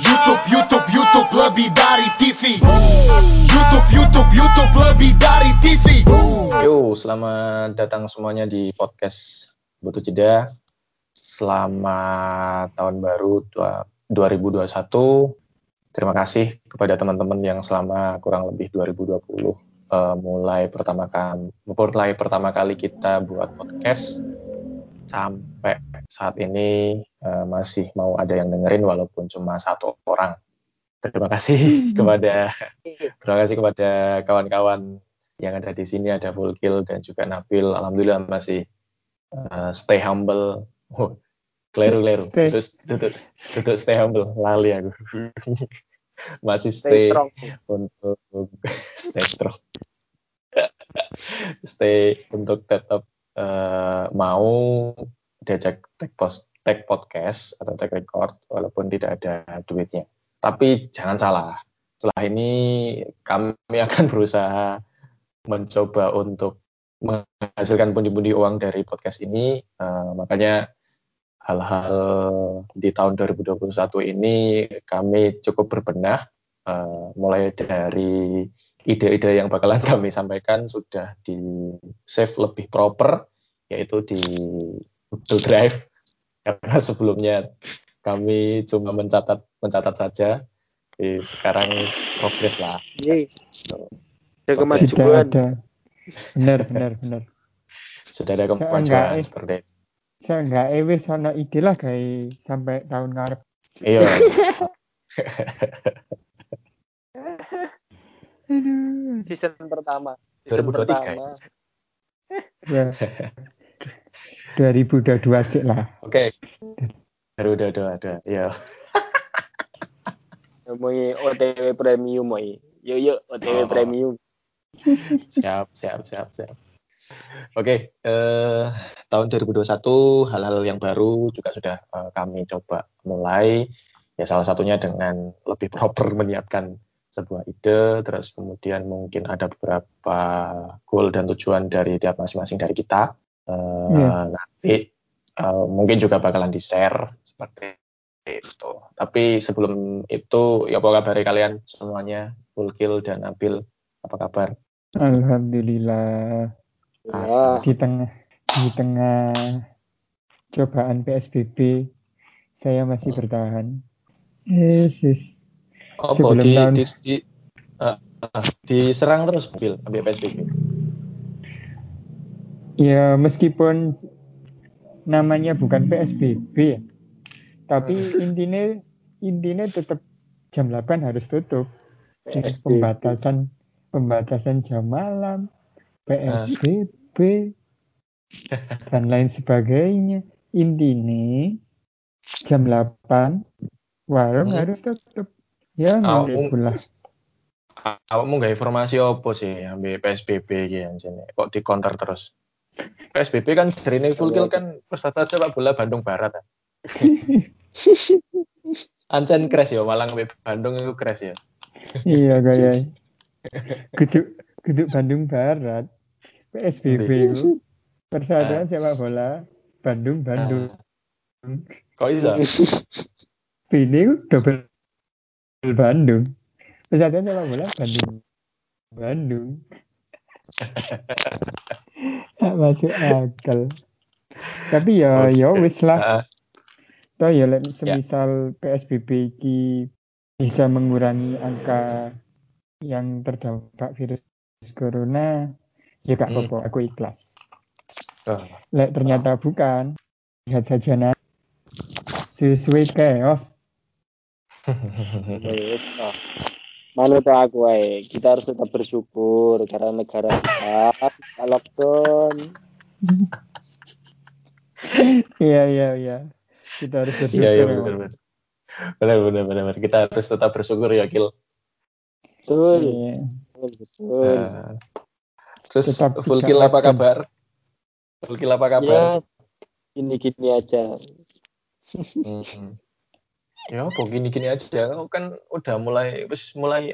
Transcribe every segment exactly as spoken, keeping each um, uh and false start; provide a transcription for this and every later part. YouTube, YouTube, YouTube lebih dari T V. YouTube, YouTube, YouTube lebih dari T V. Yo, selamat datang semuanya di podcast Butuh Jeda. Selamat tahun baru dua ribu dua puluh satu. Terima kasih kepada teman-teman yang selama kurang lebih dua ribu dua puluh uh, mulai pertama kali mulai pertama kali kita buat podcast sampai saat ini uh, masih mau ada yang dengerin walaupun cuma satu orang. Terima kasih kepada terima kasih kepada kawan-kawan yang ada di sini, ada Fulkil dan juga Nabil. Alhamdulillah masih uh, stay humble. Oh, kleru-kleru. Terus tutup tutup stay humble, lali aku. Masih stay, stay strong. Untuk stay strong. Stay untuk tetap Uh, mau diajak tag post, tag podcast atau tag record walaupun tidak ada duitnya. Tapi jangan salah, setelah ini kami akan berusaha mencoba untuk menghasilkan pundi-pundi uang dari podcast ini. Uh, makanya hal-hal di tahun dua ribu dua puluh satu ini kami cukup berbenah. Uh, mulai dari ide-ide yang bakalan kami sampaikan sudah di save lebih proper, yaitu di Google Drive, karena sebelumnya kami cuma mencatat mencatat saja. Jadi sekarang progres lah. Sudah kemajuan. Benar, benar, benar. Sudah ada kemajuan seperti itu. Saya enggak ewes ana ide lah guys sampai tahun ngarep. Iya. Season pertama season dua ribu dua puluh tiga pertama. Ya dua ribu dua puluh dua sih lah. Oke okay. dua ribu dua puluh dua ya. Ngomongin O T W Premium oi. Yo yo O T W oh. Premium. Siap siap siap siap. Oke okay, eh, tahun dua ribu dua puluh satu hal-hal yang baru juga sudah eh, kami coba mulai. Ya salah satunya dengan lebih proper menyiapkan sebuah ide, terus kemudian mungkin ada beberapa goal dan tujuan dari tiap masing-masing dari kita. Uh, yeah. Nanti uh, mungkin juga bakalan di-share seperti itu. Tapi sebelum itu, ya apa kabar kalian semuanya? Fulkil dan Nabil, apa kabar? Alhamdulillah. Ah. Di tengah di tengah cobaan P S B B, saya masih bertahan. Yesus. Oh, sebelum di, tahun di, di, uh, uh, diserang terus mobil ambil P S B B. Ya meskipun namanya bukan P S B B, tapi uh. intinya intinya tetap jam delapan harus tutup. P S B B. Pembatasan pembatasan jam malam, P S B B uh. dan lain sebagainya. Intinya jam delapan warung uh. harus tutup. Ya, awakmu pula. Awakmu gak informasi apa sih ambil P S B B gitu jane. Kok dikonter terus? P S B B kan serine Fulkil kan peserta sepak bola Bandung Barat. Kan? Ancen crash ya Malang sampai Bandung itu crash ya. Iya gaya. Geduk geduk Bandung Barat. P S B B itu persatuan sepak bola Bandung Bandung. Kok iso? Bini double Bandung. Pesatuan sepak bola Bandung. Bandung. Tak masuk akal. Tapi ya okay. Ya wis lah. Toh ya lek semisal yeah. P S B B iki bisa mengurangi angka yang terdampak virus corona, ya gak apa-apa, aku ikhlas. Oh. Lek ternyata bukan, lihat saja nanti. Sesuai chaos. Nah, mana tuh aku eh kita harus tetap bersyukur karena negara kita lockdown. Iya iya iya. Kita harus bersyukur. Iya iya benar benar. Benar benar benar. Kita harus tetap bersyukur ya Kil. Betul. Ya. Betul. Nah, terus Fulkil apa kabar? Fulkil apa kabar? Ya, gini-gini aja. Ya, begini-gini aja. Kau kan udah mulai, wis mulai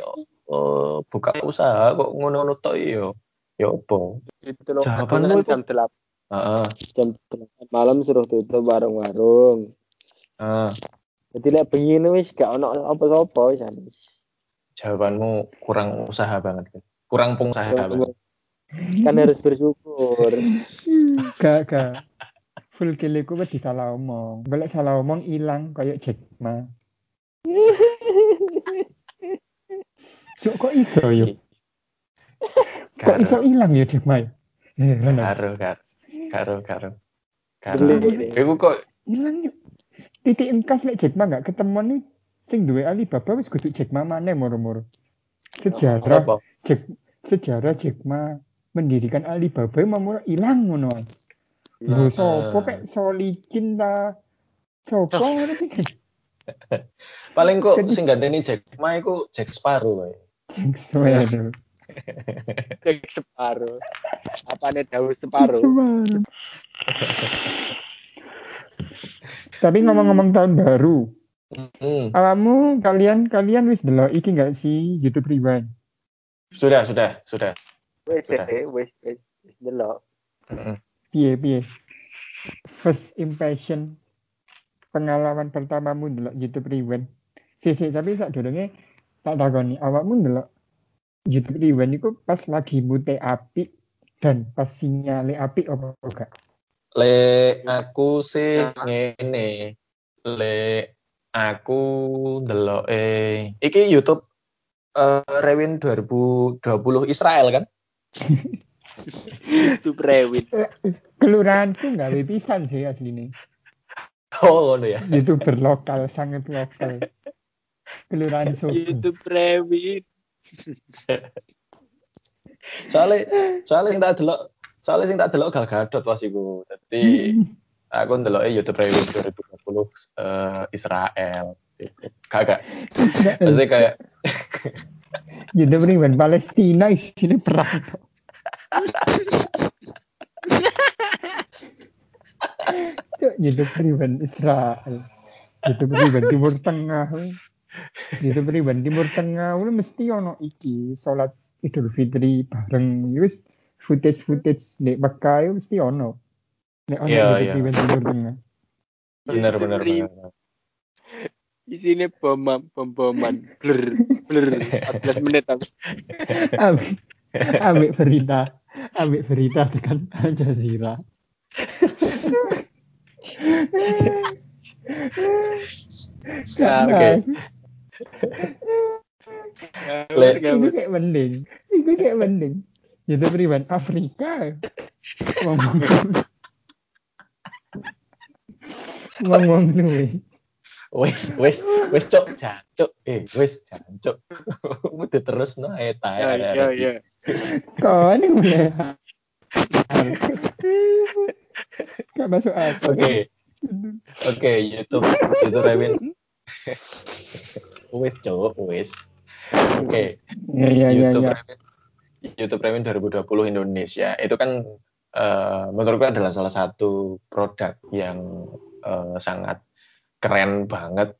uh, buka usaha kok ngono-ngono tok yo. Ya opo? Jawabanmu jam delapan. Heeh. Jam delapan malam suruh tutup warung-warung. Heeh. Jadi lek bengi ngono wis gak ono apa-apa wis. Jawabanmu kurang usaha banget kan. Kurang pengusaha banget. Kan harus bersyukur. Kak, kak. Full keleku wis salah omong. Belek salah omong ilang kayak Jack Ma. Cuk kok iso yo. Kok iso ilang yo Jack Ma. Karo karo karo karo. Karo. Iku kok ilang yo. Titik engkas lek Jack Ma gak ketemu nih. Sing duwe Alibaba wis kudu Jack Ma maneh moro-moro. Sejarah oh, Jack sejarah Jack Ma mendirikan Alibaba mau ilang ngono. Lho sopo pek solikin ta? Sopo ngono iki? Paling kok sing gandeni Jack Ma iku Jack Sparrow wae. Jack Sparrow. Jack Sparrow. Apane Dawu Sparrow? Tapi ngomong-ngomong tahun baru. Mm-hmm. Alamu kalian kalian wis delok iki enggak sih YouTube Rewind? Sudah, sudah, sudah. Wis wis wis delok. Heeh. Piye piye first impression pengalaman pertamamu ndelok YouTube Rewind sisi tapi sak durunge tak takoni awakmu ndelok YouTube Rewind iku pas lagi mute api dan pas sinyale api apa enggak? Le aku sih ngene le aku ndelok eh iki YouTube uh, Rewind dua ribu dua puluh Israel kan? YouTube Rewind. Kelurahanku enggak bebisan sih asline. Oh, ngono ya. YouTuber lokal, sangat lokal. Kelurahan Soho. YouTube Rewind. Soale soale sing tak delok, soale sing tak delok Gal Gadot was iku. Dadi aku ndeloke YouTube Rewind dua ribu dua puluh uh, Israel. Kagak. Terus kayak YouTube Rewind Palestina isine perang. YouTube Rewind Israel, YouTube Rewind Timur Tengah, YouTube Rewind Timur Tengah, lu mesti ono iki salat Idul Fitri bareng wis footage-footage nek Mekah mesti ono. Nek ono YouTube Rewind Timur Tengah. Bener bener bener. Isine bom-boman blur blur empat belas menit aku. Ambek berita, ambek berita tekan Al Jazeera. Oke. Ini kayak mending, ini kayak mending. Jadi beriman Afrika. Ngomong dulu. Wes wes wes cok jancuk eh wes jancuk mesti terus no ae tae ya ya kon mulai kan masuk apa oke oke YouTube YouTube Rewind wes cok wes oke ya ya ya YouTube Rewind dua ribu dua puluh Indonesia itu kan uh, menurutku adalah salah satu produk yang uh, sangat keren banget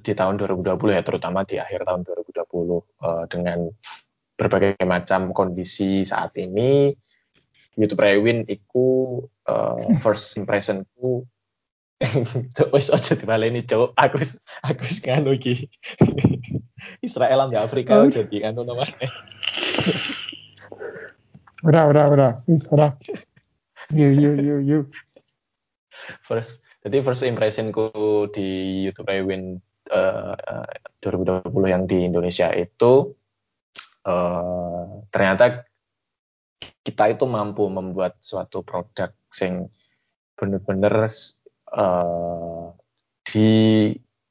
di tahun dua ribu dua puluh ya, terutama di akhir tahun dua ribu dua puluh uh, dengan berbagai macam kondisi saat ini. YouTube Rewind iku uh, first impressionku cok wis aja dibaleni cok aku aku nganu iki Israel ambek Afrika aja di anu namane ora ora ora ora yo yo yo yo first. Jadi first impressionku di YouTube Rewind uh, dua ribu dua puluh yang di Indonesia itu uh, ternyata kita itu mampu membuat suatu produk yang benar-benar uh, di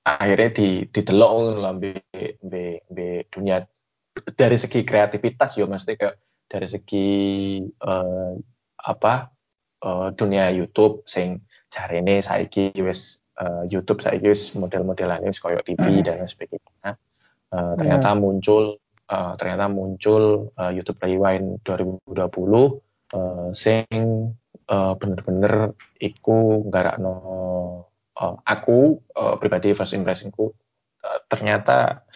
akhirnya di didelok oleh dunia dari segi kreativitas ya mesti kayak dari segi uh, apa uh, dunia YouTube sing jarene saiki wis uh, YouTube saiki wis model-modelane wis koyo T V uh. dan sebagainya. Uh, ternyata yeah. muncul uh, ternyata muncul uh, YouTube Rewind dua ribu dua puluh uh, sing uh, bener-bener iku nggarakno uh, aku uh, pribadi first impressionku uh, ternyata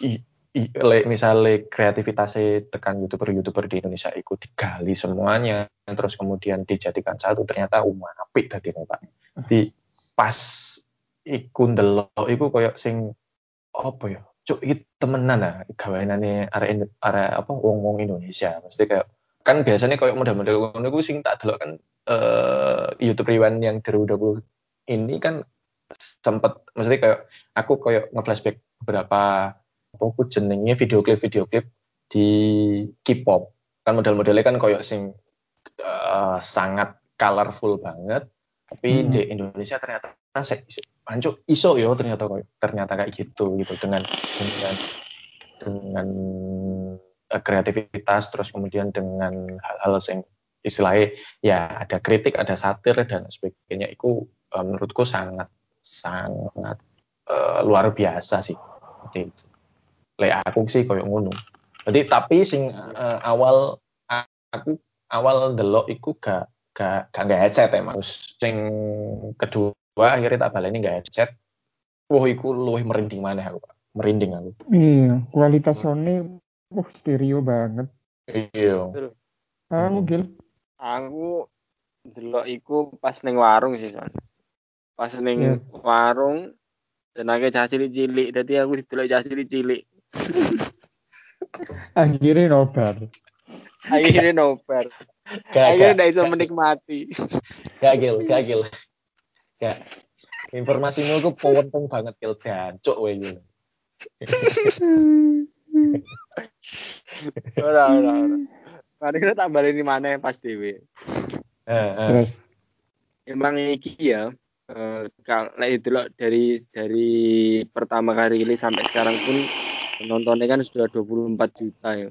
i, i, le, misalnya kreativitasnya tekan YouTuber-YouTuber di Indonesia iku digali semuanya terus kemudian dijadikan satu ternyata umah apik tadi nih Pak. Jadi pas iku ndelok iku koyo sing apa ya? Cuk iki temenan ah gaweanane arek arek apa wong-wong Indonesia. Mesti kayak kan biasanya koyo model-model ngono iku sing tak delok kan uh, YouTube Rewind yang dua ribu dua puluh ini kan sempat mesti kayak aku kayak nge-flashback beberapa apa ku jenenge video klip-video klip di K-pop. Kan model-modelnya kan koyo sing uh, sangat colorful banget, tapi hmm. di Indonesia ternyata anjuk iso yo ternyata koyo ternyata kayak gitu gitu dengan dengan dengan uh, kreativitas, terus kemudian dengan hal-hal yang istilahnya ya ada kritik, ada satir dan sebagainya. Itu uh, menurutku sangat sangat uh, luar biasa sih. Jadi le aku sih koyo ngono. Jadi tapi sing uh, awal aku awal delok iku gak gak gak headset emang. Terus sing kedua akhirnya tak baleni gak headset. Wah, iku luwih merinding maneh aku, Pak. Merinding aku. Iya, kualitas sound-e wah uh, stereo banget. Iya. Aku hmm. Gil. Aku delok iku pas ning warung sih, Son. Pas ning yeah. warung jenenge cah cilik-cilik, dadi aku delok cah cilik-cilik. Akhirnya nobar. Akhirnya nobar. Gak, akhirnya udah bisa menikmati. Gak Gil, gak Gil. Gak. Informasimu itu penting banget Gil. Dancuk weh Gil. Ora ora ora. Mari kita tak baleni maneh pas dhewe. Heeh. Emang iki ya, eh kalau delok dari dari pertama kali rilis sampai sekarang pun penontonnya kan sudah dua puluh empat juta ya.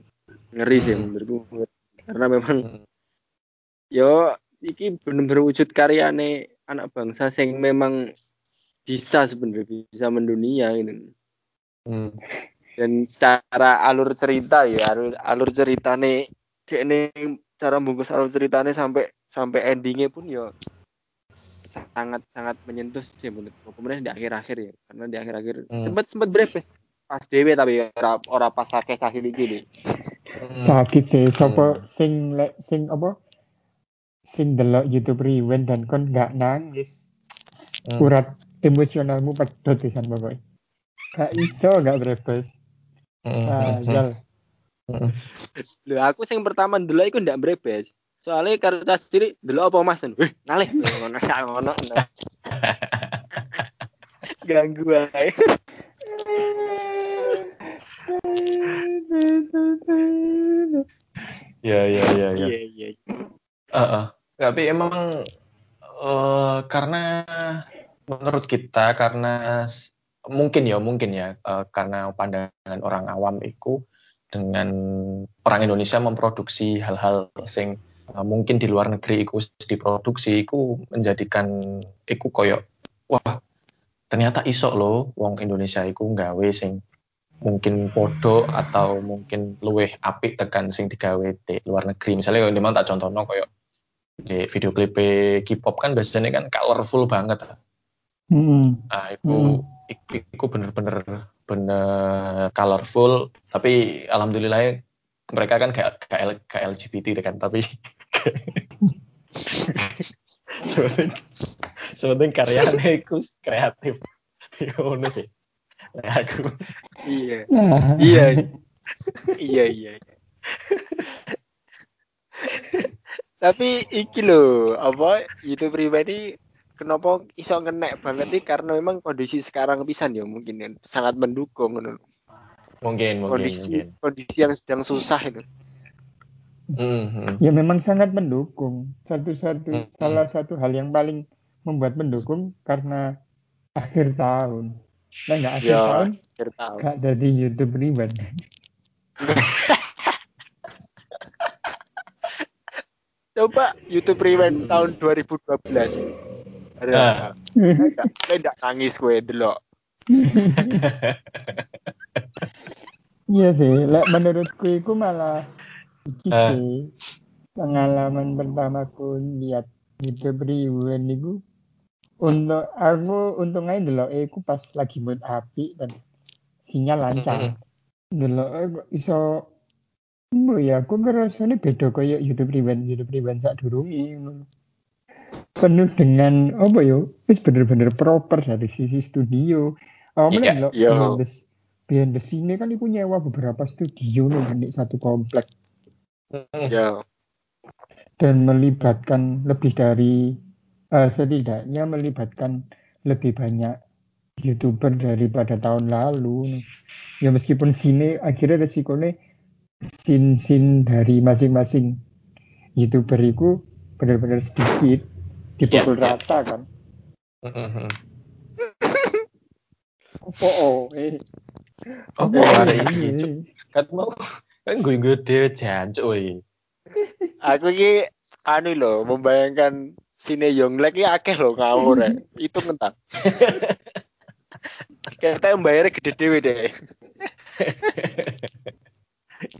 Ngeri sih menurutku. Karena memang yo, iki bener-bener wujud karyane anak bangsa sing memang bisa sebenarnya bisa mendunia ini. Hmm. Dan secara alur cerita ya, alur, alur ceritane, ini cara membungkus alur ceritane sampai sampai endingnya pun yo sangat-sangat menyentuh sih menurutku. Kemudian di akhir-akhir ya, karena di akhir-akhir hmm. sempat sempat brepes pas dhewe tapi ora ora pas akeh cah cilik iki. Sakit sih, sapa hmm. sing sing apa? Sing delok YouTube Rewind dan kon gak nangis. Hmm. Urat emosionalmu pedot pisan pokoke. Gak iso gak brebes. Hmm. Ah, jal. Hmm. Lho aku sing pertama ndelok iku ndak brebes. Soale karo cah cilik ndelok apa Mas? Weh, ngalih ngono sak ngono. Ganggu ae. Ya ya ya ya. Iya iya. Heeh. Tapi emang uh, karena menurut kita karena mungkin ya mungkin ya uh, karena pandangan orang awam itu dengan orang Indonesia memproduksi hal-hal sing uh, mungkin di luar negeri iku diproduksi iku menjadikan iku koyo wah ternyata iso loh wong Indonesia iku nggawe sing mungkin podo atau mungkin luweh apik tekan sing digawe di luar negeri. Misalnya memang tak contohno koyo di video klip K-pop kan biasanya kan colorful banget. Mm-hmm. Nah, iku mm-hmm. iku bener-bener bener colorful, tapi alhamdulillah mereka kan gak gak, gak L G B T kan, tapi sebetulnya sebetulnya karyane iku kreatif. Ngono sih. Aku iya iya iya iya tapi iki lho apa YouTube pribadi kenapa iso ngenek banget iki karena memang kondisi sekarang pisan ya mungkin sangat mendukung ngono mungkin mungkin kondisi mungkin. Kondisi yang sedang susah itu mm-hmm. ya memang sangat mendukung satu-satu mm-hmm. salah satu hal yang paling membuat mendukung karena akhir tahun. Nah, nggak akhir ya, tahun, nggak jadi YouTube Rewind. Coba YouTube Rewind tahun dua ribu dua belas. Ada, nggak nangis gue delok. Iya sih, menurutku itu malah iki sih pengalaman pertamaku lihat YouTube Rewind itu. Untuk aku untungnya delok aku pas lagi mood api dan sinyal lancar. Delok aku iso mbo ya aku ngerasane beda koyo YouTube Rewind YouTube Rewind sak durunge. penuh dengan apa yo, wis bener-bener proper dari sisi studio. Awalnya lo behind the scene kan iku nyewa beberapa studio nih satu komplek. Ya. Dan melibatkan lebih dari uh, setidaknya melibatkan lebih banyak YouTuber daripada tahun lalu. Ya meskipun scene akhirnya resikonya scene-scene dari masing-masing YouTuber itu benar-benar sedikit dipukul yeah, rata yeah. kan. Mm-hmm. Opo oh, eh. Opo oh, hari ini kat mau kan gue-gue dhewe jancuk we. Aku iki anu lho membayangkan sine Yonglek iki akeh lho ngawur rek. Itu mentak. Kita mbayare gede dhewe deh.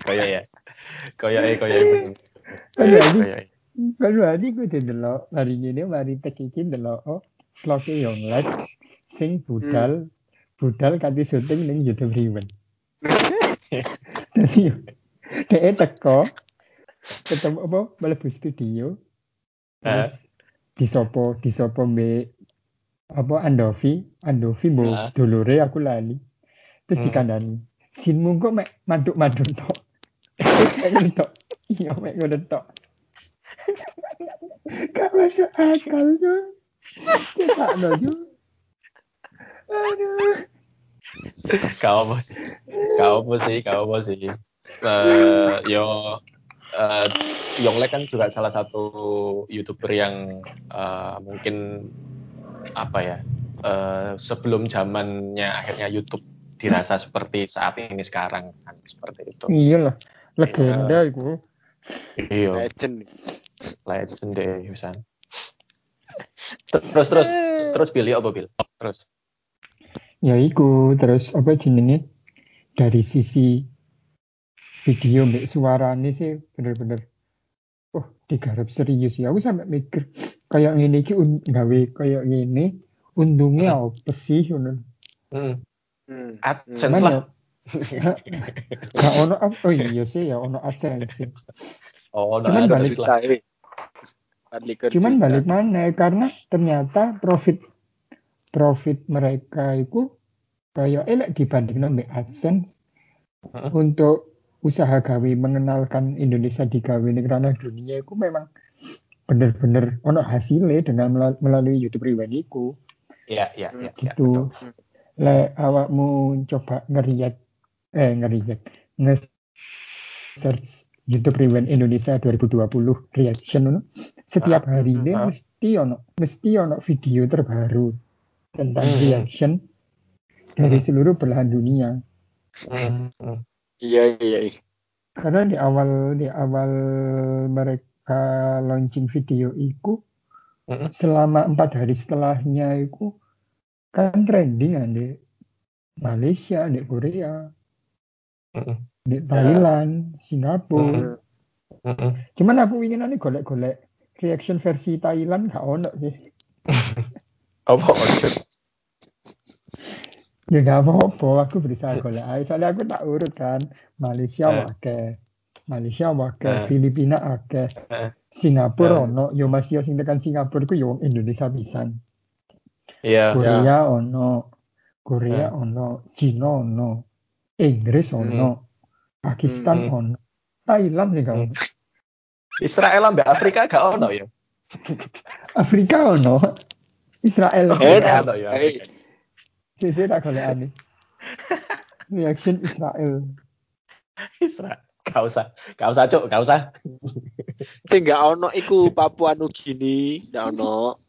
Kaya ya. Kaya e kaya e. Kaya e. Kalau hari ku delok hari ngene mari tek iki delok vlog e Yonglek sing budal budal kanthi syuting ning YouTube Rewind. Dadi dhek teko ketemu apa mlebu studio. Heeh. Disopo disopo mbek apa Andovi, Andovi mbok dolore aku lali. Terus dikandani. Sinmu kok mek manduk-manduk tok. Mek tok. Iya mek ngono tok. Gak masuk akal tuh. Tidak noju. Aduh. Kau apa sih? Kau apa sih? Kau apa sih? Uh, yo, uh, Yonglek kan juga salah satu YouTuber yang uh, mungkin apa ya? Uh, sebelum zamannya akhirnya YouTube dirasa seperti saat ini sekarang kan seperti itu. Iyalah, legenda itu. Iya. Legend. Legend deh, Husan. Terus terus terus pilih apa pilih? Terus. Ya iku terus apa jenenge dari sisi video mbek suarane sih bener-bener oh digarap serius ya aku sampe mikir kayak ngene iki gawe kayak ngene untunge apa sih ngono. Heeh. AdSense lah. Enggak ono oh iya sih ya ono AdSense. Oh ono AdSense lah. Cuman balik mana karena ternyata profit profit mereka itu kayak elek dibandingkan dengan AdSense uh-huh. Untuk usaha gawe mengenalkan Indonesia di gawe negara dunia itu memang bener-bener ono hasilnya dengan melalui YouTube Rewind itu ya yeah, ya yeah, yeah, gitu yeah, le awakmu coba ngeriak eh ngeriak nge-search YouTube Rewind Indonesia dua ribu dua puluh reaction setiap hari ini uh-huh. mesti ono mesti ono video terbaru tentang hmm. reaction dari seluruh belahan dunia. Iya iya. Karena di awal di awal mereka launching video itu hmm. selama empat hari setelahnya itu kan trending di Malaysia, di Korea, hmm. di Thailand, ya. Singapura. Hmm. Hmm. Cuman aku ingin ane golek-golek reaction versi Thailand gak ono sih. Apa oncet? Ya gak apa-apa, aku berusaha golek ae. Soalnya aku tak urut kan. Malaysia eh. akeh. Malaysia akeh, eh. Filipina akeh. Eh. Singapura eh. ono, yo masih sing tekan Singapura ku yo Indonesia pisan. Iya. Yeah. Korea yeah. ono, Korea eh. ono, Cina ono, Inggris ono, mm. Pakistan mm. ono, Thailand juga mm. ono. Israel ambek Afrika gak ono ya. Afrika ono. Israel. Eh, ada ya. Sisi tak boleh ani. Reaction Israel. Israel. Gak usah, gak usah cuk, gak usah. Sing gak ono iku Papua Nugini, gak ono.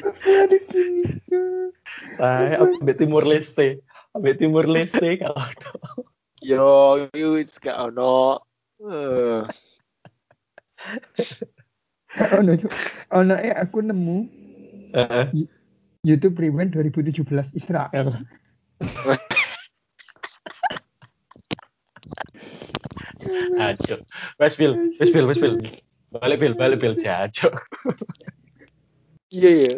Papua Nugini. Ai, ambek Timur Leste, ambek Timur Leste gak ono. Yo, wis gak ono. Eh. Oh no, oh no, eh aku nemu uh-huh. YouTube Rewind dua ribu tujuh belas Israel. Aduh, wes bil, wes bil, wes bil, balik bil, balik bil, jajuk. Iya iya,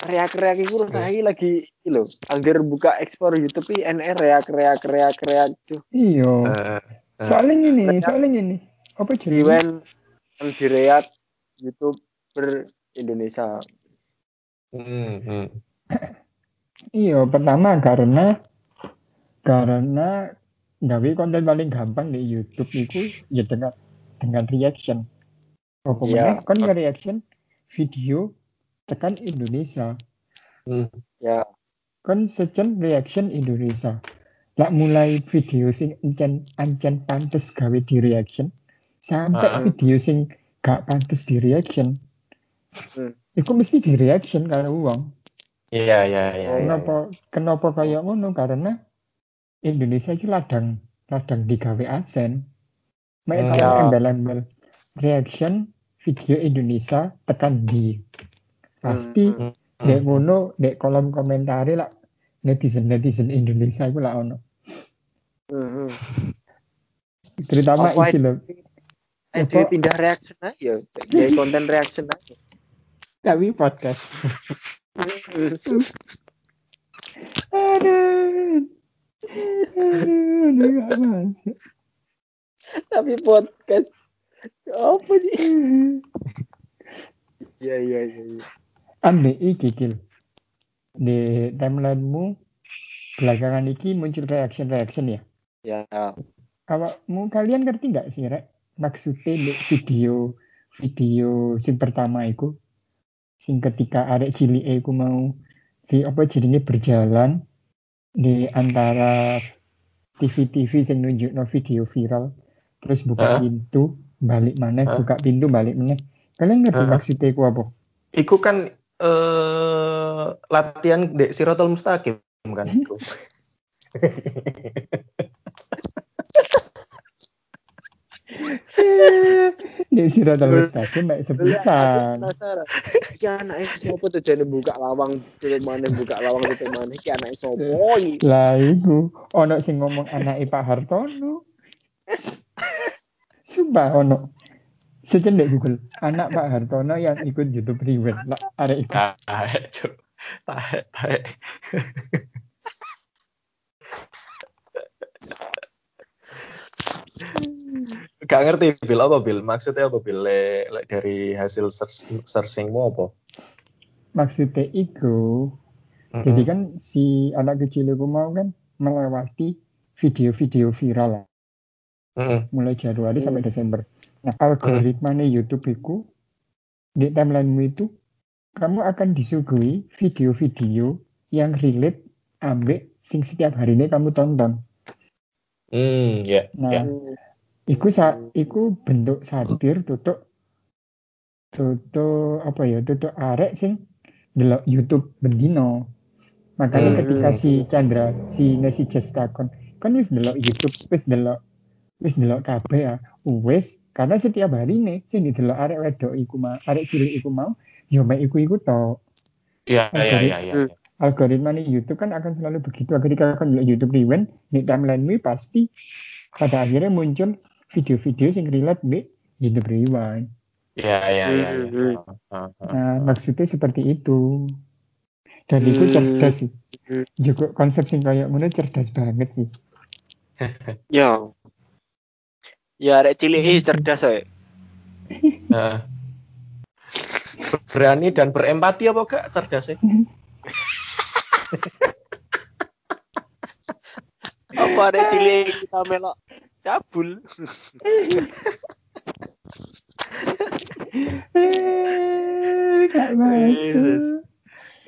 reak-reak itu lagi lagi lo, angger buka ekspor YouTube N R reak-reak reak-reak tuh. Iyo, soalnya ini, soalnya ini, apa cerita? yang direhat YouTuber Indonesia. Mm-hmm. Iya, pertama karena karena gawe konten paling gampang di YouTube itu ya dengan dengan reaction. Oh, kemudian yeah. Kan reaction video tekan Indonesia. Mm. Ya. Yeah. Kan sejen reaction Indonesia. Lah mulai video sing encen encen pantes gawe di reaction sampai uh-huh. video sing gak pantes di reaction. Hmm. Iku mesti di reaction karena uang. Iya iya iya. Kenapa kenapa kayak ngono? Karena Indonesia itu ladang ladang digawe adsen. Main kalau embel-embel reaction video Indonesia tekan di pasti hmm. dek ngono dek kolom komentari lah netizen netizen Indonesia itu lah ono. Hmm. Terutama itu loh. Dia pindah reaction aja, dia konten reaction aja. Tapi podcast. Aduh, aduh, gak masuk. Tapi podcast, apa sih? Ya, ya, ya. Ambil iki kil di timelinemu belakangan iki muncul reaction reaction ya. Ya. Kalau mu kalian ngerti nggak sih rek? Maksudnya video video sing pertama iku sing ketika arek cilike iku mau di apa jenenge berjalan di antara T V T V sing nunjukno video viral terus buka huh? pintu balik maneh huh? buka pintu balik maneh. Kalian ngerti huh? maksudnya iku apa? Iku kan eh latihan dek Siratal Mustaqim kan iku. Nek sira dalem stasiun mek sepisan. Iki anake sopo tejane buka lawang, terus maneh buka lawang terus maneh iki anake sopo iki. Lah iku ana sing ngomong anake Pak Hartono. Coba ono. Search ndek Google, anak Pak Hartono yang ikut YouTube Rewind. Lah arek iku. Ah, cuk. Taek, taek. Gak ngerti Bil, apa Bil? Maksudnya apa Bil? Le, le, dari hasil search, searchingmu apa? Maksudnya itu mm-hmm. Jadi kan si anak kecil itu mau kan melewati video-video viral lah mm-hmm. Mulai Januari mm-hmm. sampai Desember. Nah algoritmanya mm-hmm. YouTube itu di timelinemu itu kamu akan disuguhi video-video yang relate ambek sing setiap hari ini kamu tonton. Hmm, ya. Yeah, nah, yeah. Iku sa, iku bentuk satir tutuk, tutuk apa ya, tutuk arek sing delok YouTube bendino. Makanya mm. ketika si Chandra, si nasi Jastakon, kan wis delok YouTube, wis delok, wis delok kabeh ya, wis. Karena setiap hari nih, sini delok arek wedok iku mau, arek cilik iku mau, yo mek iku iku tok. Iya, iya, iya. Algoritma nih YouTube kan akan selalu begitu. Ketika kan YouTube Rewind, di timeline ini pasti pada akhirnya muncul video-video yang relate di YouTube Rewind. Ya, ya, ya. ya. Nah, maksudnya seperti itu. Dan itu cerdas sih. Juga konsep yang kayak mana cerdas banget sih. Ya. Ya, rek cilik cerdas ya. Nah. Berani dan berempati apa gak cerdasnya? Apa ada cilik kita melok cabul.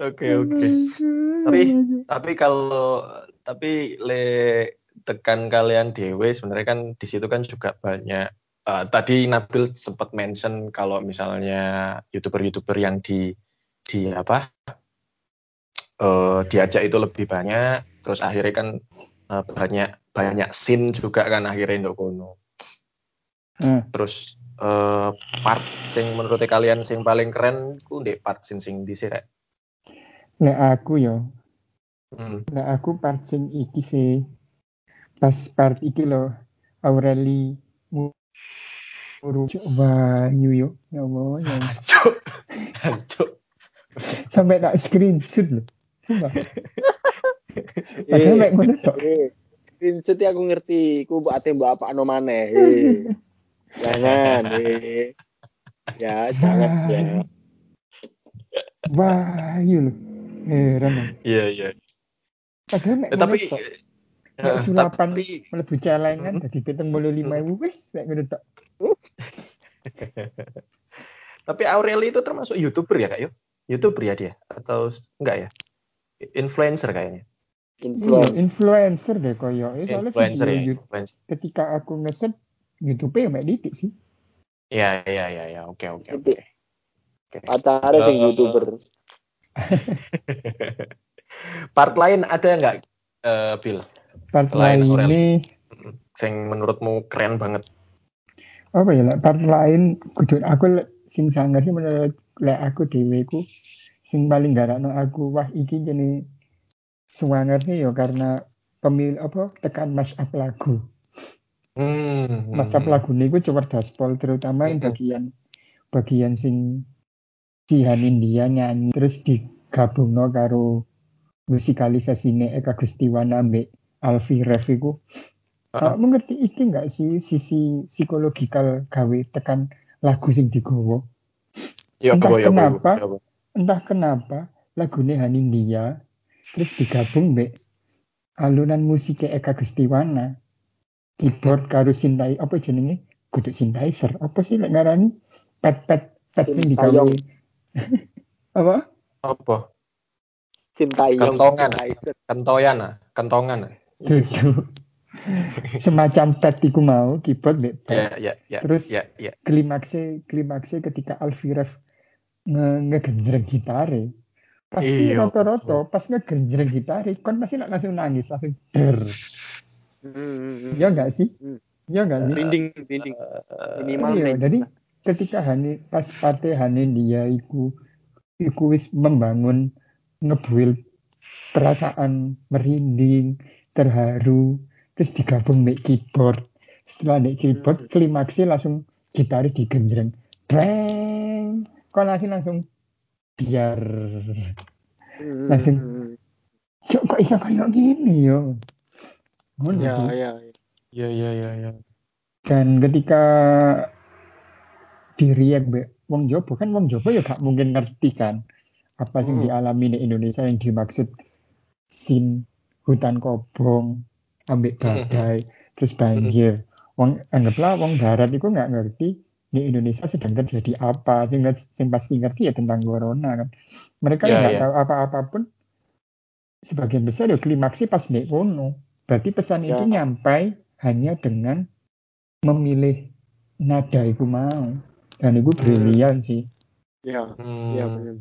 Oke oke. Tapi tapi kalau tapi le tekan kalian dewe sebenarnya kan di situ kan juga banyak. Uh, tadi Nabil sempat mention kalau misalnya YouTuber-YouTuber yang di di apa? Uh, diajak itu lebih banyak, terus akhirnya kan uh, banyak banyak scene juga kan akhirnya ndok kono. Hmm. Terus uh, part sing menurut kalian sing paling keren ku ndek part scene sing ndi sih rek? Nek aku yo. Hmm. Nek aku part scene iki sih. Pas part iki lho Aureli muru coba nyuyo nyowo nyowo. Hancuk. Hancuk. Sampai tak screenshot lho. Padahal mek ngono tok. Screenshot aku ngerti, ku mbok ate mbok apakno maneh. Jangan. Ya, jangan ya. Bayu loh. Heran. Iya, iya. Padahal nek tapi nek sulapan mlebu celengan dadi pitung puluh lima ribu wis nek ngono tok. Tapi Aureli itu termasuk YouTuber ya, Kak Yo? YouTuber ya dia atau enggak ya? Influencer kayaknya. Influencer, iya, influencer deh koyo. Influencer ya. Influencer. Ketika aku nge-search YouTube-e mek ditik sih. Ya, ya, ya, ya. Oke, oke, oke. Acara sing YouTuber. Part lain ada nggak, uh, Bill? Part lain ini, sing menurutmu keren banget. Apa ya? Part lain, kudu aku sing sangar sih menurut lek aku dheweku, sing paling garakno aku wah iki jenenge sangar sih ya karena pemil apa tekan mashup lagu. Hmm. Masap lagu ini gue coba daspol terutama hmm. bagian bagian sing si Hanin India nyanyi terus digabung no karo musikalisasi ini Eka Gustiwana ambek Alffy Rev itu uh-huh. mengerti iki nggak sih sisi psikologikal gawe tekan lagu sing digowo ya, entah ya, kenapa ya, ya, entah kenapa lagune Hanin India terus digabung mbek alunan musik Eka Gustiwana keyboard karo sintai apa jenenge kudu synthesizer apa sih lek ngarani pet pet pet sing digawe apa apa synthesizer kentongan kentoyan kentongan semacam pet iku mau keyboard mbek yeah, yeah, yeah, terus yeah, yeah. klimaksnya klimaksnya ketika Alffy Rev ngegenjreng gitare pasti roto-roto pas ngegenjreng gitare kon pasti langsung nangis langsung der. Hmm, ya enggak sih? Ya enggak sih? Rinding, rinding. Minimal. Iya, jadi ketika Hani pas pate Hanin dia iku iku wis membangun ngebuild perasaan merinding, terharu, terus digabung mek keyboard. Setelah nek keyboard klimaksnya langsung gitar digenjreng. Dreng. Kok langsung langsung biar langsung. Cuk kok iso kaya gini yo. Ya, ya, ya, ya, ya, ya. Dan ketika diriak be, wong Jawa kan wong Jawa ya gak mungkin ngerti kan apa sih hmm. dialami di Indonesia yang dimaksud sin hutan kobong, ambek badai, hmm. terus banjir. Wong anggaplah wong Barat itu nggak ngerti di Indonesia sedang terjadi apa, sing sing pasti ngerti ya tentang corona kan. Mereka nggak ya, ya. tahu apa-apa pun. Sebagian besar ya klimaksi pas nek ono. Berarti pesan ya. Itu nyampai hanya dengan memilih nada iku mau. Dan itu brilian sih. Iya, iya hmm. benar.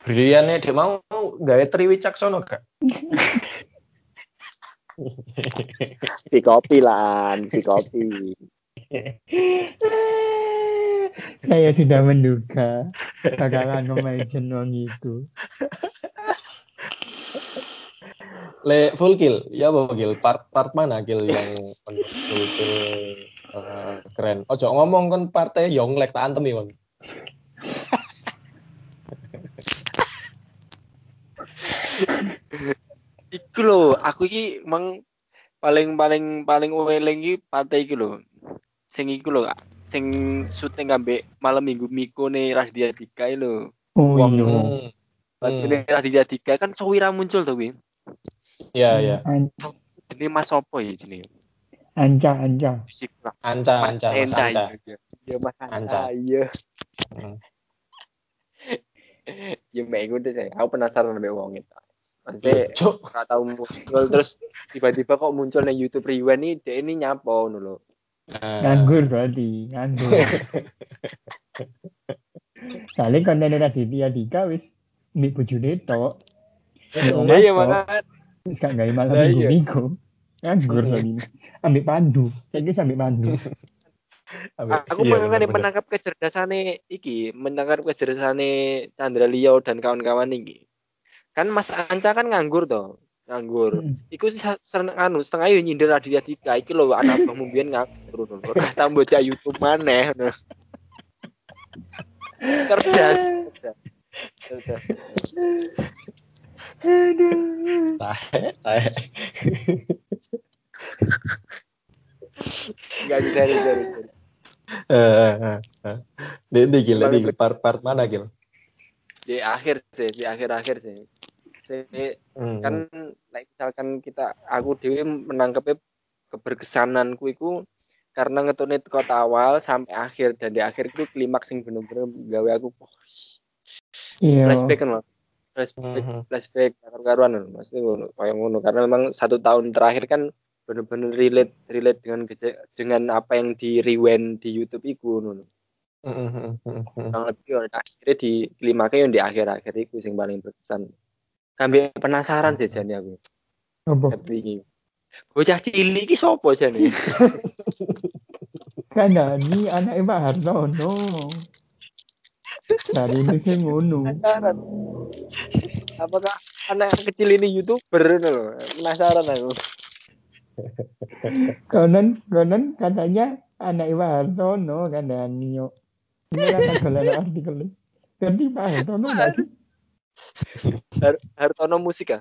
Briliannya dia mau gawe Triwicaksono gak? Si kopi lan, si kopi. Saya sudah menduga bakalan ngomongin jenong itu. Le full kill, ya apa kill? Part part mana kill yang betul-betul uh, keren? Ojo ngomong kan partai Yonglek tak antem ya bang. Iku lo, aku ini mang paling paling paling ueling ini partai iku lo. Sing iku lo, sing syuting ambek malam minggu Miko nih Raditya Dika lo. Oh iya. Raditya Raditya Dika kan sewira muncul tuh bang. Ya ya. Jadi Mas Sopo ya jenenge. Anca Anca. Anca Anca Mas Anca. Ya Mas Anca. Iya. Ya mek udah saya. Aku penasaran mbek wong itu. Maksudnya ora tau muncul terus tiba-tiba kok muncul nang YouTube Rewind iki dhek ini nyapo ngono lho. Nganggur berarti, nganggur. Saling konten Raditya Dika wis mbek bojone tok. Nah, iya banget. Wis gak gawe malam minggu-minggu. Nganggur lagi. Ambek pandu. Saiki sampe pandu. Aku pengen menangkap kecerdasane iki, menangkap kecerdasane Chandra Liow dan kawan-kawan iki. Kan Mas Anca kan nganggur to. Nganggur. Iku seneng anu, setengah yo nyindir Raditya Dika iki lho anak abang mbiyen nganggur lho. Ora tambah cah YouTube maneh. Cerdas. Cerdas. Aduh. Tahe, tahe. Gak bisa, gak bisa. Deddy gila di part part mana gil? Di akhir sih, di akhir-akhir sih. Jadi hmm. kan, like, misalkan kita, aku dewe menangkapnya keberkesananku itu karena ngetune teko awal sampai akhir, dan di akhir itu klimaks sing bener-bener gawe aku yeah. flashback kan loh, flashback, uh-huh. flashback karuan loh, maksudnya kayak ngono karena memang satu tahun terakhir kan bener-bener relate, relate dengan dengan apa yang di rewind di YouTube itu loh. Uh-huh. Kurang lebih akhirnya di klimaksnya yang di akhir-akhir itu sing paling berkesan. Sampai penasaran sih jane aku. Apa? Tapi bocah cilik iki sapa jane? Kan Dani anake Pak Hartono. Dari ini sing ngono. Apakah anak kecil ini YouTuber lho? Penasaran aku. Konon konon katanya anake Pak Hartono kan Dani. Ini kan ada artikel. Tapi Pak Hartono enggak sih? Har- Hartono musik ah.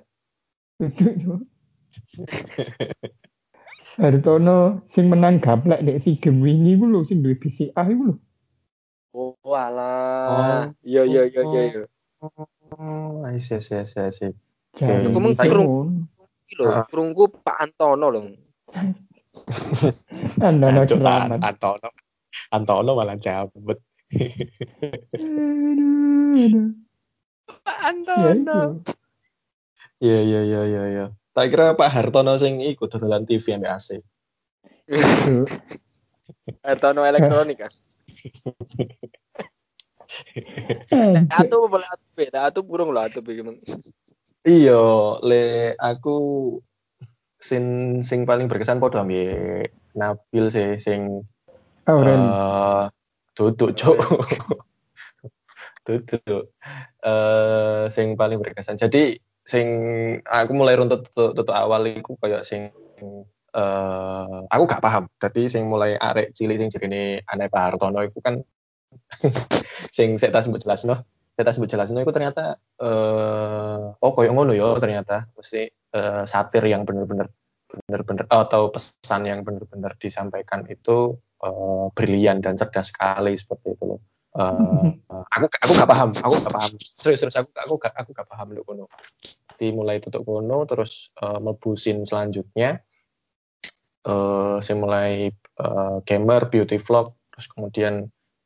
Hartono sing menang gaplek nek si game wingi ku lho sing duwe B C A iku lho. Oh alah. Iya iya iya iya. Oh, yes yes yes yes. Jadi ku mengkrung iki lho, krungku Pak Antono lho. Antono Antono. Antono. Antono malah jabet. Pak Antono. Iya iya iya iya iya. Tak kira Pak Hartono sing iku dodolan T V M A C. Hartono elektronika. Atuh boleh atuh beda, atuh burung lho atuh iki. Iya, le aku sing sing paling berkesan padha ambek Nabil sih sing Aureli. Eh duduk cuk. Duduk. Eh sing paling berkesan. Jadi sing aku mulai runtut tutup awal iku koyo sing uh, aku gak paham. Dadi sing mulai arek cilik sing jerene anake Pak Hartono iku kan sing sik tas mbok jelasno. Sik tas mbok jelasno iku ternyata uh, oh koyo ngono ya ternyata mesti uh, satir yang bener-bener bener-bener atau pesan yang bener-bener disampaikan itu uh, brilian dan cerdas sekali seperti itu loh. Uh, aku aku gak paham, aku gak paham. Serius-serius aku aku gak aku gak paham lho kono. Di mulai tutuk kono terus uh, mlebusin selanjutnya eh uh, saya mulai uh, gamer beauty vlog terus kemudian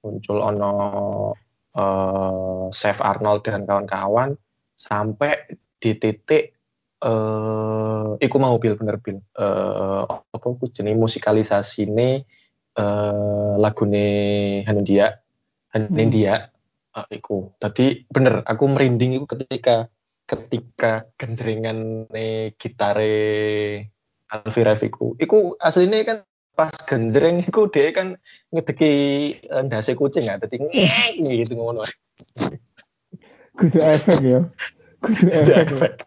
muncul ono uh, Chef Arnold dan kawan-kawan sampai di titik eh uh, iku mau bil bener bil eh uh, apa ku jenenge musikalisasine uh, lagune Hanin India Hanin India, hmm. uh, iku. Tadi bener, aku merinding iku ketika ketika genjrengan ne gitare Alffy Rev iku. Iku asline kan pas genjreng iku dia kan ngedeki ndase kucing ya, tadi gitu ngono. Kudu efek ya. Kudu efek.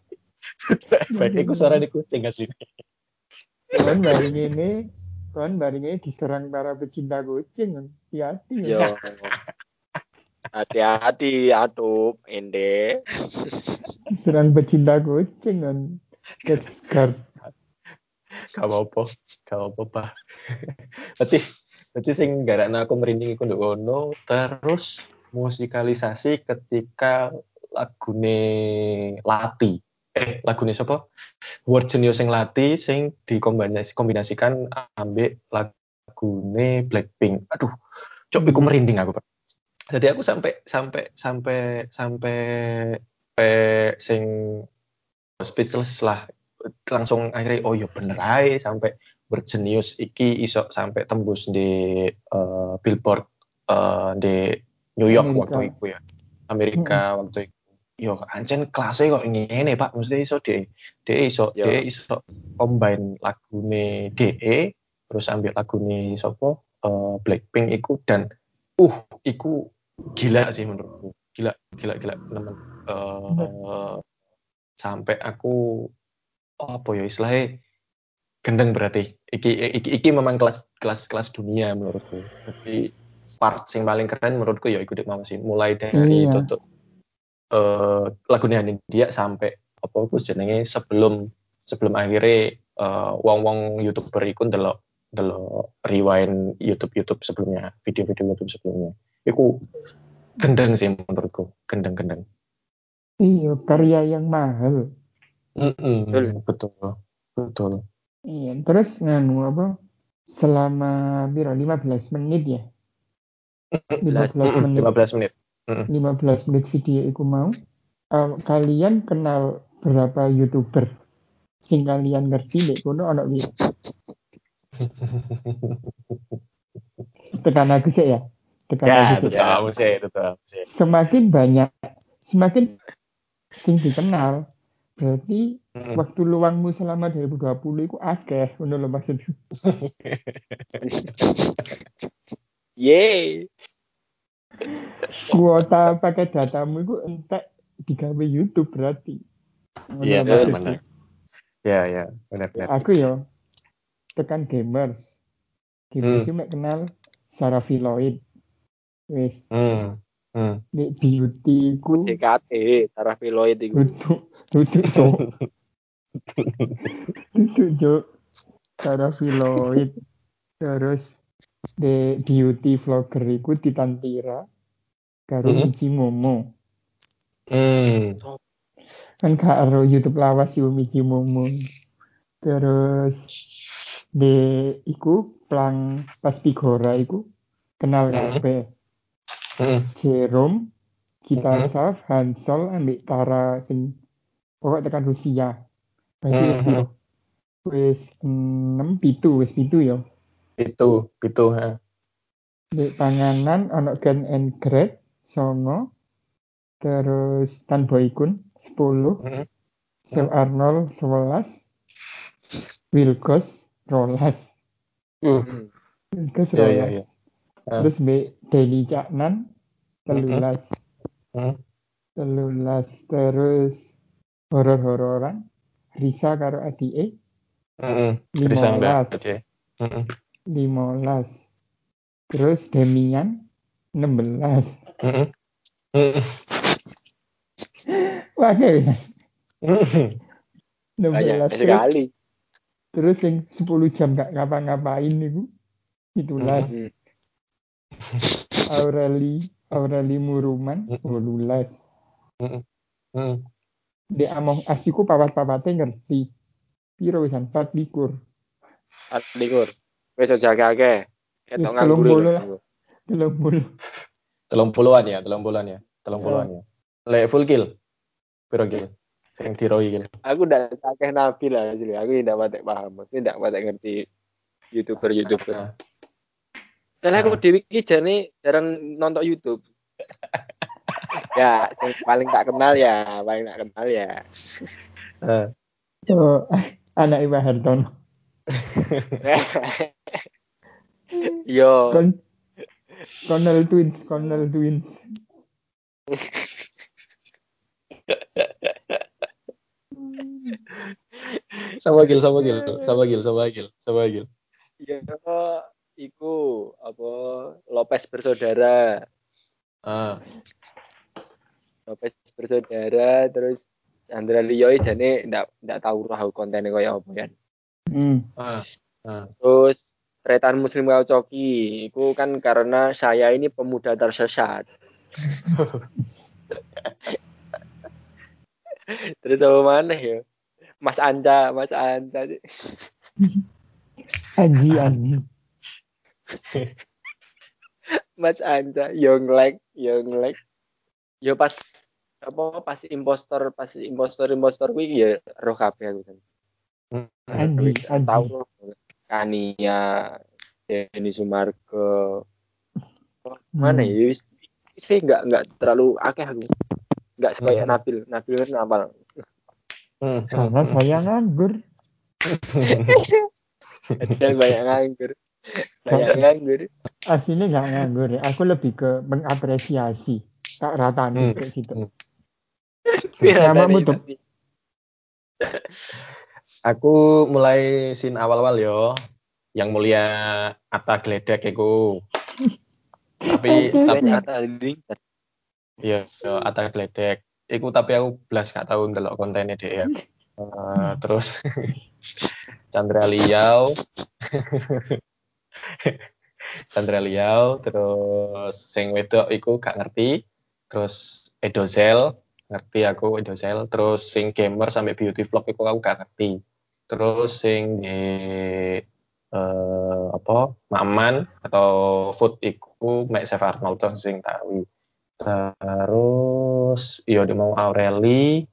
Efek iku suara di kucing asline. Kan bareng ini, kan bareng ini diserang para pecinta kucing. Hati-hati. Ya. Hati-hati atuh ende. Serang pecinta kucing kan. Ketkart. Gak apa-apa, gak apa-apa. Berarti berarti sing garakna aku merinding iku nduk kono, terus musikalisasi ketika lagune Lati. Eh, lagune sapa? Word Junior sing Lati sing dikombinasikan ambek lagu gune Blackpink. Aduh, cok iku merinding aku, Pak. Jadi aku sampai sampai sampai sampai eh sing speechless lah. Langsung akhirnya oh ya bener ae sampai berjenius iki iso sampai tembus di uh, Billboard uh, di New York Amerika. Waktu itu ya. Amerika hmm. waktu itu. Yo ancen kelasnya kok ngene, Pak. Mesti iso de de iso de iso combine lagune D E terus ambil lagu nih sopo uh, Blackpink iku dan uh iku gila sih menurutku gila gila gila teman uh, uh, sampai aku oh, apa ya istilahnya gendeng berarti iki iki iki memang kelas kelas kelas dunia menurutku tapi part yang paling keren menurutku ya ikut mama sih mulai dari iya. Tutup uh, lagu Hanin India sampai apa aku jenenge sebelum sebelum akhirnya uh, wong-wong YouTuber iku ndelok delok rewind YouTube YouTube sebelumnya video-video YouTube sebelumnya Iku gendeng sih menurutku, gendeng-gendeng. Iya, karya yang mahal. Mm-mm, betul, betul. Iya, terus nganu apa? Selama biro lima belas menit ya. lima belas menit. lima belas menit. lima belas menit video iku mau. Um, kalian kenal berapa YouTuber sing kalian ngerti nek kono ana wis. Tekan aku sih ya. Tekan ya, aku sih. Ya, aku sih, tetap sih. Semakin banyak, semakin sing dikenal. Berarti hmm. waktu luangmu selama dua ribu dua puluh iku akeh, ngono lho maksudku. Yeay. Kuota pakai datamu iku entek digawe YouTube berarti. Iya, benar. Ya, ya, benar-benar. Aku yo tekan gamers. Gamers hmm. mek kenal Sarah Filoid. Wis. Hmm. Hmm. Beauty ku D K T, taraf piloid iku. Duduk, duduk. Duduk. Taraf piloid. Terus de beauty vlogger iku Titantira karo mm-hmm. Michi Momo. Hmm. Kan karo YouTube lawas yo Michi Momo. Terus de iku Plang Paspigora iku kenal kabeh. Mm-hmm. Jerome, kita mm-hmm. Saf, Hansol, ambil Tara sing pokok tekan Rusia. Berarti wis piro? Wis enam pitu, wis pitu ya. Pitu, pitu ha. Di panganan ana Gen and Greg songo. Terus Tanboy Kun sepuluh. Mm-hmm. Chef Arnold sebelas. Willgoz rolas. Mm. Willgoz rolas. Ya, ya, ya. Terus B Denny Caknan telulas, mm-hmm. telulas terus horor-hororan Risa karo Atie, mm-hmm. limolas, mm-hmm. limolas, terus Demian enam belas, mm-hmm. mm-hmm. wah kayak enam belas sekali, terus yang sepuluh jam gak ngapa-ngapain itu itulas. Mm-hmm. Aureli, Aureli Muruman, Bolulas. Heeh. Heeh. Di Among Us iku papat-papate ngerti. Piro wisan empat likur. empat likur. Wis aja akeh. Ketok nganggur. tiga puluh. tiga puluhan ya, tiga puluhan ya. tiga puluhan ya. Lek full kill. Piro kill? Sing diroi kill. Aku ndak akeh nabi lah asli. Aku ndak patek paham, mesti ndak patek ngerti YouTuber-YouTuber. Soalnya aku dewi ki jane jarang nonton YouTube. Ya, paling tak kenal ya, paling tak kenal ya. Eh. Yo, Anak Ibrahim Don. Yo. Con- Cornel Twins, Cornel Twins. Sabagil, sabagil, sabagil, sabagil, sabagil. Yo. Iku apa Lopes bersaudara. Ah. Lopes bersaudara terus Andra Liow jane ndak ndak tahu roh kontene koyo apa kan. Hmm. Ah. Ah. Terus Tretan Muslim Kaucoki iku kan karena saya ini pemuda tersesat. Terus apa maneh ya? Mas Anca, Mas Anca. Anji anji. Mas Andra, young like, young like. Yo pas apa pas impostor, pas impostor impostor kuwi ya roh kabeh aku kan. Andi, tahu Kania, Denny Sumargo. Mana ya wis sih enggak enggak terlalu akeh aku. Enggak sekaya Nabil, Nabil kan apal. Heeh, karena saya nganggur. Ada banyak nganggur. Kayak nganggur. Aslinya enggak nganggur. Aku lebih ke mengapresiasi. Tak ratani kayak gitu. Namamu tuh. Aku mulai scene awal-awal yo. Yang mulia Atta Gledek iku. Tapi tapi Atta Halilintar. Iya, Atta Gledek. Iku tapi aku blas gak tau ndelok kontennya dhek ya. Uh, terus Chandra Liow Chandra Liow, terus sing wedok iku gak ngerti, terus Edozel, ngerti aku Edozel, terus sing gamer sampai beauty vlog iku aku gak ngerti. Terus sing di eh, apa? Maman atau food iku Mek Chef Arnold sing tahu. Terus yo di mau Aureli,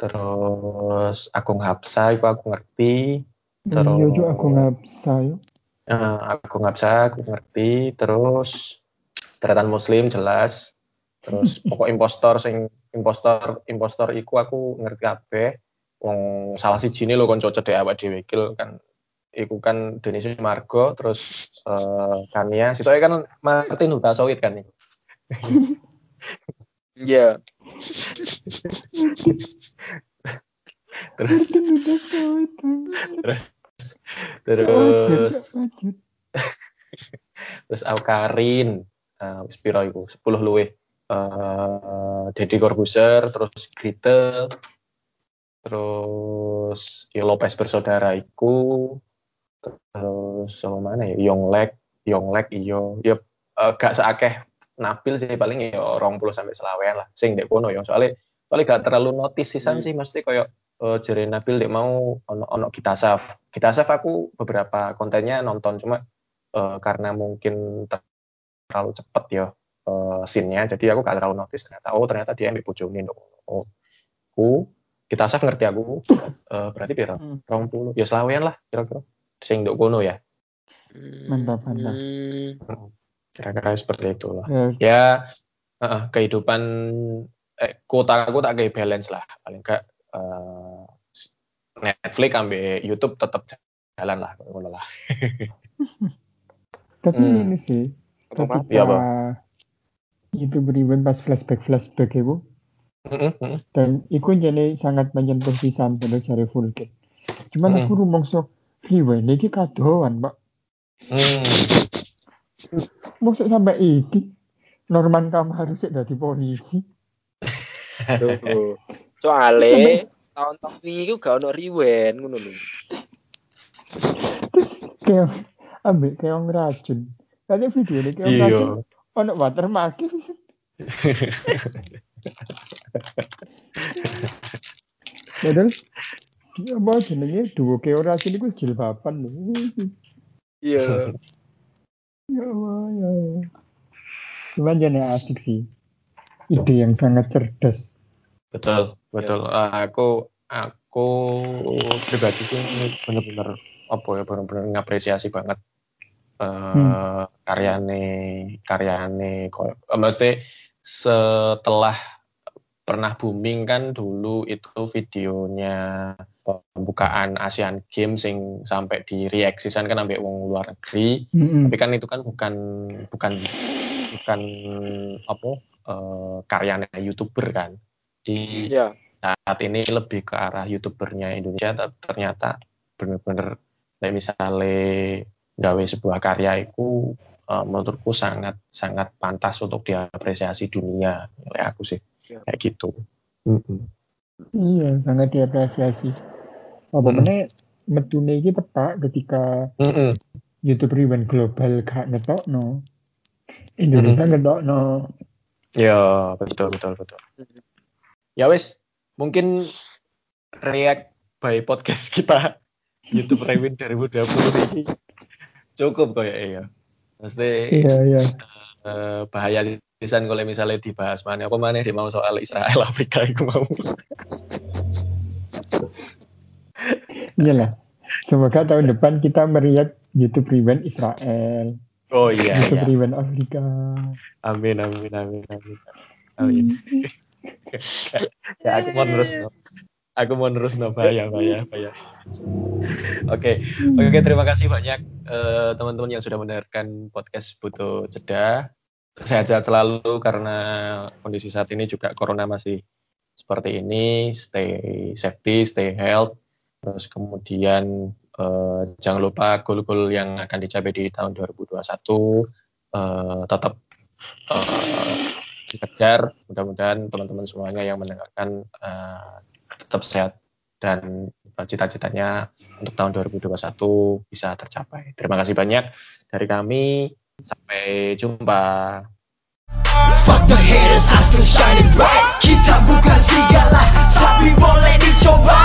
terus Agung Hapsah iku aku ngerti. Terus yo Agung Hapsah. Uh, aku nggak bisa, aku ngerti. Terus deretan muslim jelas. Terus pokok impostor, sing impostor, impostor iku aku ngerti kabeh. Wong salah siji ne lho kanca cedhek awak dhewe kan. Iku kan Denny Sumargo, terus uh, Kania, sitoke kan Martin Hutasoit kan iku. Iya. Terus Hutasoit. Terus Terus lanjut, lanjut. Terus Awkarin uh, Spiro itu sepuluh luweh uh, Deddy Corbuzier, terus Grite, terus ya Lopes bersaudara iku, terus sama mana ya Yonglek Yonglek iyo ya uh, gak seakeh Nabil sih, paling ya rong puluh sampai selawean lah sing dek kono ya, soalnya soalnya gak terlalu notis sisan hmm. sih mesti koyo Uh, jere Nabil dek mau ono ono kita saf kita saf aku beberapa kontennya nonton, cuma uh, karena mungkin ter- terlalu cepet ya uh, scene-nya, jadi aku gak terlalu notice ternyata oh ternyata dia ambek bojone ndok oh ku kita saf ngerti aku uh, berarti pira hmm. dua puluh ya selawean lah kira-kira sing ndok kono ya. Mantap mantap. Kira-kira seperti itulah. Hmm. Ya uh, kehidupan eh, kota aku tak kayak balance lah paling gak. Uh, Netflix ambil YouTube tetap jalan lah, ngono lah. Tapi hmm. ini sih, ketika ya, YouTube Rewind pas flashback flashback ibu, mm-hmm. dan iku jadi sangat banyak perpisahan pada cari full kit. Cuman mm-hmm. aku rumongso Rewind lagi kadoan, mbak. Mm. Maksud sampai iki, Norman kamu harusnya dari polisi. Soale tahun-tahun iki gak ono Rewind ngono lho. Terus keong ambek keong racun. Tadi video iki keong racun ono watermark. Model dia mau jenenge duo keong racun iku jilbaban lho. Iya. Ya ya. Cuman jane asik sih. Ide yang sangat cerdas. Betul, betul. Ya. Aku, aku pribadi sih benar-benar apa ya, benar-benar ngapresiasi banget uh, hmm. karyane, karyane. Maksudnya setelah pernah booming kan dulu itu videonya pembukaan Asian Games yang sampai di reaksisan kan sampai wong luar negeri. Hmm. Tapi kan itu kan bukan, bukan, bukan apa uh, karyane YouTuber kan. Di ya. Saat ini lebih ke arah YouTubernya Indonesia, tapi ternyata benar-benar kayak misalnya gawe sebuah karya itu uh, menurutku sangat sangat pantas untuk diapresiasi dunia, oleh aku sih ya. Kayak gitu. Mm-hmm. Iya, sangat diapresiasi. Oh, bener metune iki tepat ketika mm-hmm. YouTube Rewind global gak ngetokno, Indonesia mm-hmm. ngetokno. Ya, betul betul betul. Ya wis, mungkin react by podcast kita YouTube Rewind dua ribu dua puluh ini cukup kayaknya ya. Mesti iya, iya. Uh, bahaya pisan kalau misalnya dibahas mana. Aku mana dia mau soal Israel Afrika aku mau. Iyalah. Semoga tahun depan kita meriak YouTube Rewind Israel. Oh iya. YouTube iya. Rewind Afrika. Amin amin amin amin. Amin. Ya aku mau terus, aku mau terus nambah ya, ya, ya. Oke, oke terima kasih banyak uh, teman-teman yang sudah mendengarkan podcast Butuh Jeda. Sehat-sehat selalu karena kondisi saat ini juga corona masih seperti ini. Stay safety, stay health. Terus kemudian uh, jangan lupa goal-goal yang akan dicapai di tahun dua ribu dua puluh satu uh, tetap. Uh, dikejar, mudah-mudahan teman-teman semuanya yang mendengarkan uh, tetap sehat dan cita-citanya untuk tahun dua ribu dua puluh satu bisa tercapai. Terima kasih banyak dari kami. Sampai jumpa. Fuck the haters, I still shining bright. Kita bukan serigala, tapi boleh dicoba.